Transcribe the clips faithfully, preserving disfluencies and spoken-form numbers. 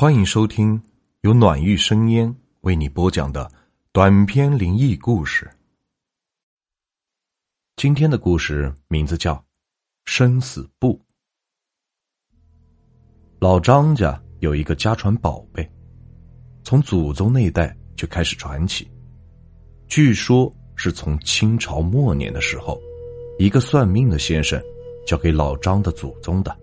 欢迎收听由暖玉生烟为你播讲的短篇灵异故事。今天的故事名字叫《生死簿》。老张家有一个家传宝贝，从祖宗那代就开始传起，据说是从清朝末年的时候，一个算命的先生交给老张的祖宗的，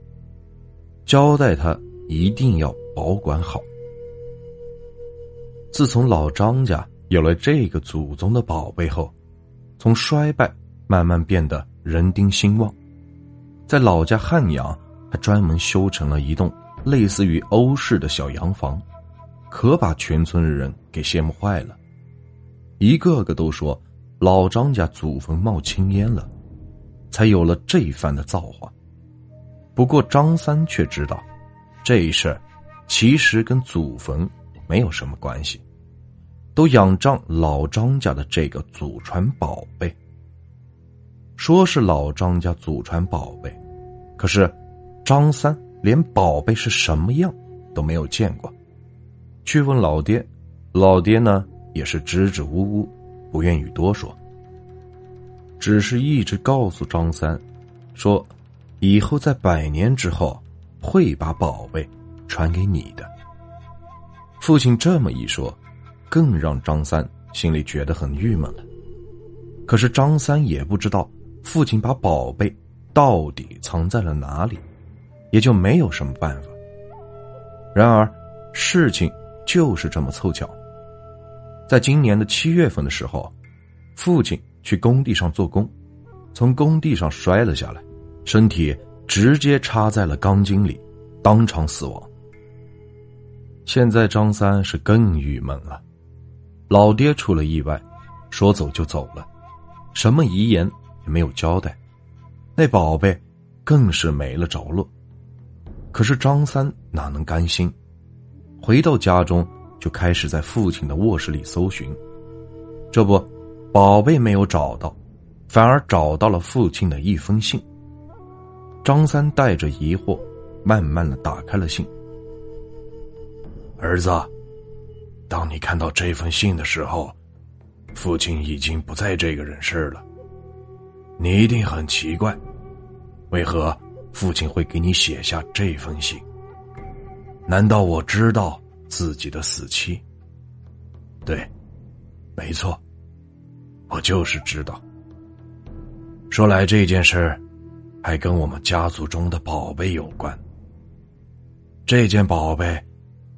交代他一定要保管好。自从老张家有了这个祖宗的宝贝后，从衰败慢慢变得人丁兴旺，在老家汉阳还专门修成了一栋类似于欧式的小洋房，可把全村的人给羡慕坏了，一个个都说老张家祖坟冒青烟了，才有了这番的造化。不过张三却知道这事儿其实跟祖坟没有什么关系，都仰仗老张家的这个祖传宝贝。说是老张家祖传宝贝，可是张三连宝贝是什么样都没有见过，去问老爹，老爹呢也是支支吾吾，不愿意多说，只是一直告诉张三说，以后在百年之后会把宝贝传给你的。父亲这么一说，更让张三心里觉得很郁闷了。可是张三也不知道父亲把宝贝到底藏在了哪里，也就没有什么办法。然而事情就是这么凑巧，在今年的七月份的时候，父亲去工地上做工，从工地上摔了下来，身体直接插在了钢筋里，当场死亡。现在张三是更郁闷了，老爹出了意外，说走就走了，什么遗言也没有交代，那宝贝更是没了着落。可是张三哪能甘心，回到家中就开始在父亲的卧室里搜寻，这不，宝贝没有找到，反而找到了父亲的一封信。张三带着疑惑慢慢地打开了信。儿子，当你看到这封信的时候，父亲已经不在这个人世了。你一定很奇怪，为何父亲会给你写下这封信？难道我知道自己的死期？对，没错，我就是知道。说来这件事还跟我们家族中的宝贝有关。这件宝贝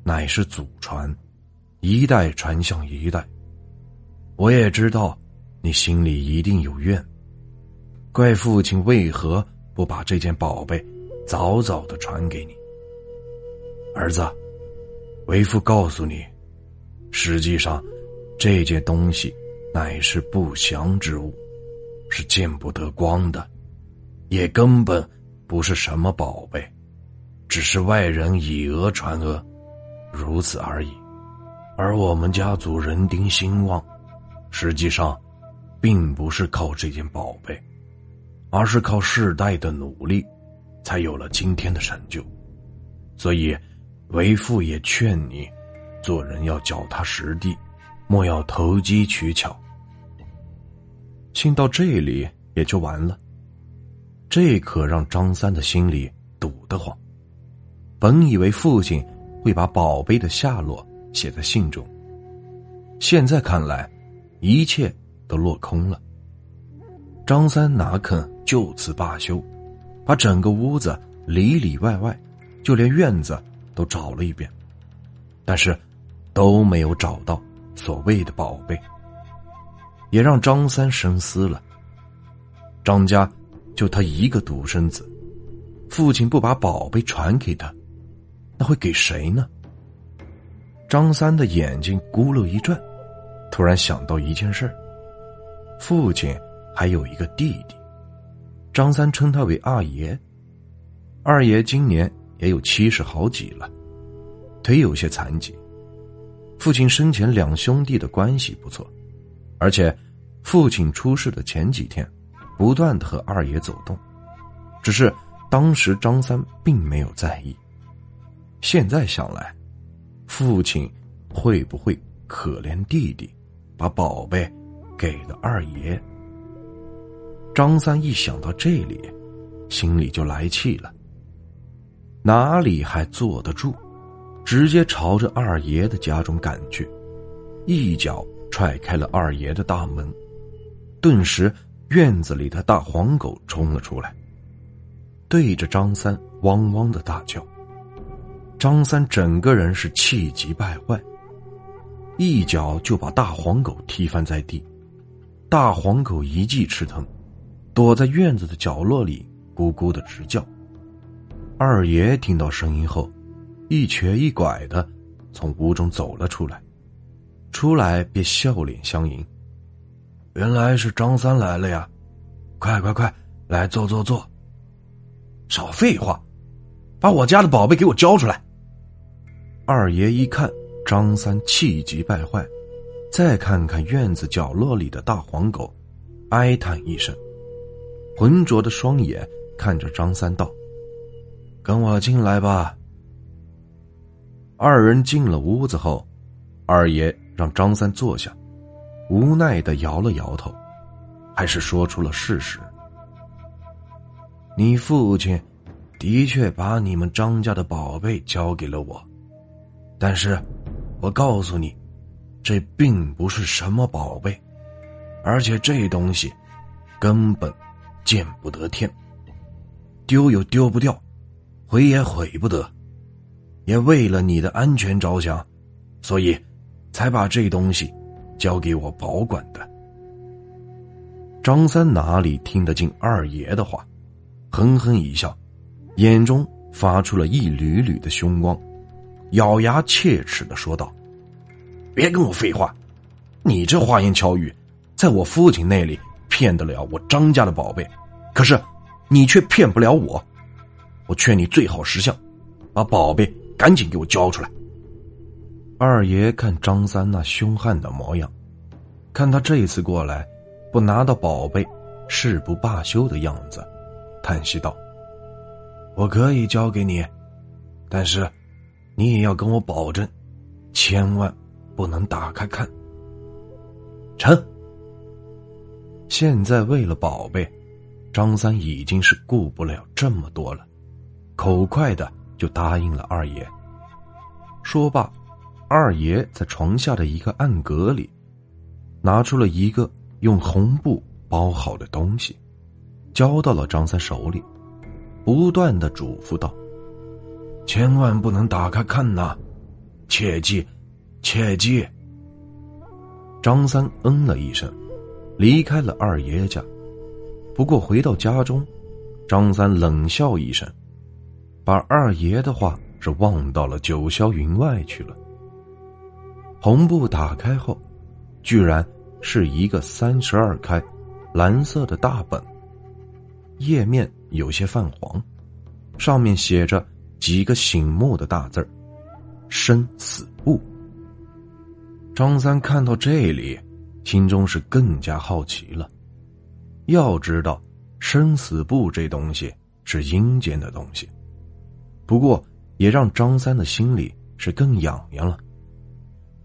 乃是祖传，一代传向一代。我也知道你心里一定有怨，怪父亲为何不把这件宝贝早早地传给你。儿子，为父告诉你，实际上这件东西乃是不祥之物，是见不得光的，也根本不是什么宝贝，只是外人以讹传讹，如此而已。而我们家族人丁兴旺，实际上并不是靠这件宝贝，而是靠世代的努力才有了今天的成就。所以为父也劝你，做人要脚踏实地，莫要投机取巧。信到这里也就完了，这可让张三的心里堵得慌。本以为父亲会把宝贝的下落写在信中，现在看来一切都落空了。张三哪肯就此罢休，把整个屋子里里外外，就连院子都找了一遍，但是都没有找到所谓的宝贝，也让张三深思了。张家就他一个独生子，父亲不把宝贝传给他，那会给谁呢？张三的眼睛咕噜一转，突然想到一件事，父亲还有一个弟弟，张三称他为二爷。二爷今年也有七十好几了，腿有些残疾。父亲生前两兄弟的关系不错，而且父亲出事的前几天不断地和二爷走动，只是当时张三并没有在意。现在想来，父亲会不会可怜弟弟，把宝贝给了二爷？张三一想到这里，心里就来气了，哪里还坐得住，直接朝着二爷的家中赶去，一脚踹开了二爷的大门。顿时院子里的大黄狗冲了出来，对着张三汪汪的大叫。张三整个人是气急败坏，一脚就把大黄狗踢翻在地。大黄狗一记吃疼，躲在院子的角落里咕咕的直叫。二爷听到声音后，一瘸一拐的从屋中走了出来，出来便笑脸相迎。原来是张三来了呀，快快快，来坐坐坐。少废话，把我家的宝贝给我交出来。二爷一看张三气急败坏，再看看院子角落里的大黄狗，哀叹一声，浑浊的双眼看着张三道：跟我进来吧。二人进了屋子后，二爷让张三坐下，无奈地摇了摇头，还是说出了事实。你父亲的确把你们张家的宝贝交给了我，但是我告诉你，这并不是什么宝贝，而且这东西根本见不得天，丢又丢不掉，毁也毁不得，也为了你的安全着想，所以才把这东西交给我保管的。张三哪里听得进二爷的话，哼哼一笑，眼中发出了一缕缕的凶光，咬牙切齿地说道：别跟我废话，你这花言巧语在我父亲那里骗得了我张家的宝贝，可是你却骗不了我。我劝你最好识相，把宝贝赶紧给我交出来。二爷看张三那凶悍的模样，看他这次过来不拿到宝贝誓不罢休的样子，叹息道：我可以交给你，但是你也要跟我保证，千万不能打开看。成。现在为了宝贝，张三已经是顾不了这么多了，口快的就答应了二爷。说罢，二爷在床下的一个暗格里拿出了一个用红布包好的东西，交到了张三手里，不断的嘱咐道：千万不能打开看呐，切记切记。张三嗯了一声，离开了二爷家。不过回到家中，张三冷笑一声，把二爷的话是忘到了九霄云外去了。红布打开后，居然是一个三十二开蓝色的大本，页面有些泛黄，上面写着几个醒目的大字儿：生死簿。张三看到这里，心中是更加好奇了。要知道生死簿这东西是阴间的东西，不过也让张三的心里是更痒痒了。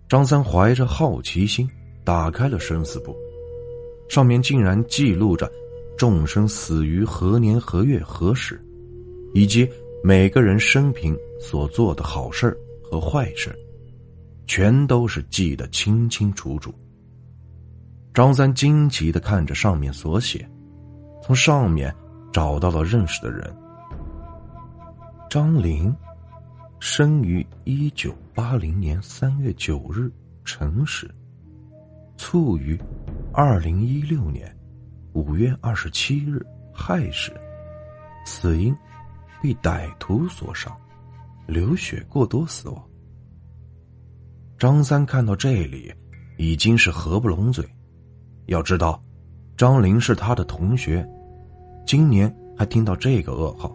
张三怀着好奇心打开了生死簿，上面竟然记录着众生死于何年何月何时，以及每个人生平所做的好事和坏事，全都是记得清清楚楚。张三惊奇地看着上面所写，从上面找到了认识的人。张林生于一九八零年三月九日辰时，卒于二零一六年五月二十七日亥时，死因被歹徒所伤，流血过多死亡。张三看到这里已经是合不拢嘴，要知道张林是他的同学，今年还听到这个噩耗，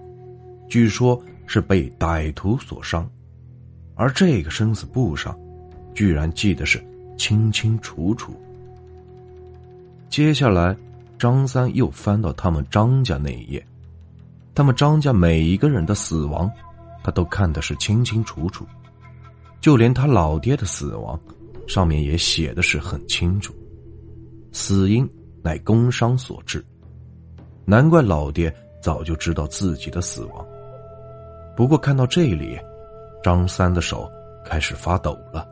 据说是被歹徒所伤，而这个生死簿上居然记得是清清楚楚。接下来张三又翻到他们张家那一页，他们张家每一个人的死亡他都看得是清清楚楚，就连他老爹的死亡，上面也写的是很清楚，死因乃工伤所致。难怪老爹早就知道自己的死亡。不过看到这里，张三的手开始发抖了，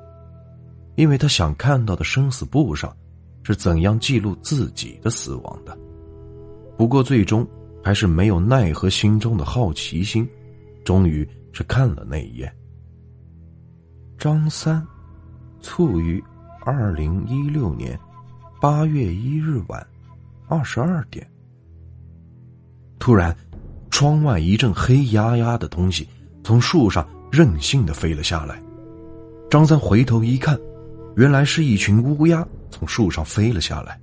因为他想看到的生死簿上是怎样记录自己的死亡的。不过最终还是没有奈何心中的好奇心，终于是看了那一页。张三卒于二零一六年八月一日晚二十二点。突然，窗外一阵黑压压的东西从树上任性地飞了下来。张三回头一看，原来是一群乌鸦从树上飞了下来，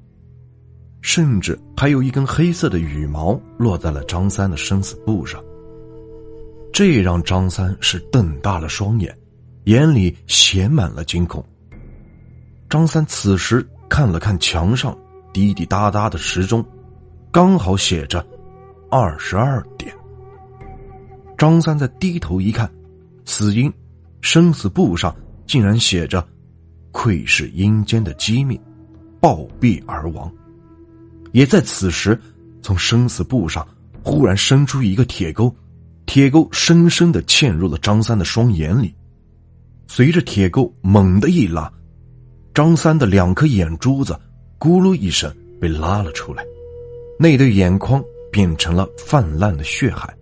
甚至还有一根黑色的羽毛落在了张三的生死簿上。这让张三是瞪大了双眼，眼里写满了惊恐。张三此时看了看墙上滴滴答答的时钟，刚好写着二十二点。张三再低头一看，死因生死簿上竟然写着窥视阴间的机密，暴毙而亡。也在此时，从生死簿上忽然伸出一个铁钩，铁钩深深地嵌入了张三的双眼里。随着铁钩猛地一拉，张三的两颗眼珠子咕噜一声被拉了出来，那对眼眶变成了泛滥的血海。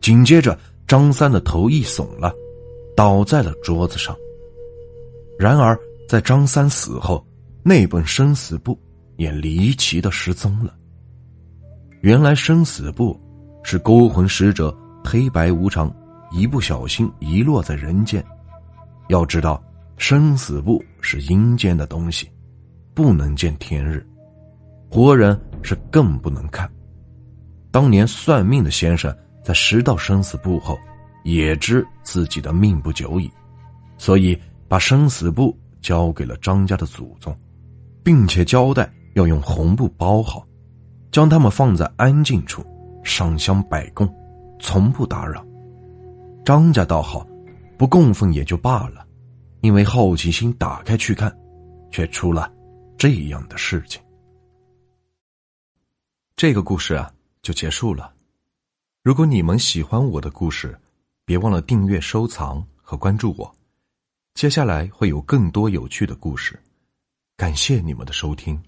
紧接着，张三的头一耸了，倒在了桌子上。然而在张三死后，那本生死簿也离奇的失踪了。原来生死簿是勾魂使者黑白无常一不小心遗落在人间。要知道，生死簿是阴间的东西，不能见天日，活人是更不能看。当年算命的先生在识到生死簿后，也知自己的命不久矣，所以把生死簿交给了张家的祖宗，并且交代要用红布包好，将他们放在安静处，上香拜供，从不打扰。张家倒好，不供奉也就罢了，因为好奇心打开去看，却出了这样的事情。这个故事啊，就结束了。如果你们喜欢我的故事，别忘了订阅、收藏和关注我。接下来会有更多有趣的故事，感谢你们的收听。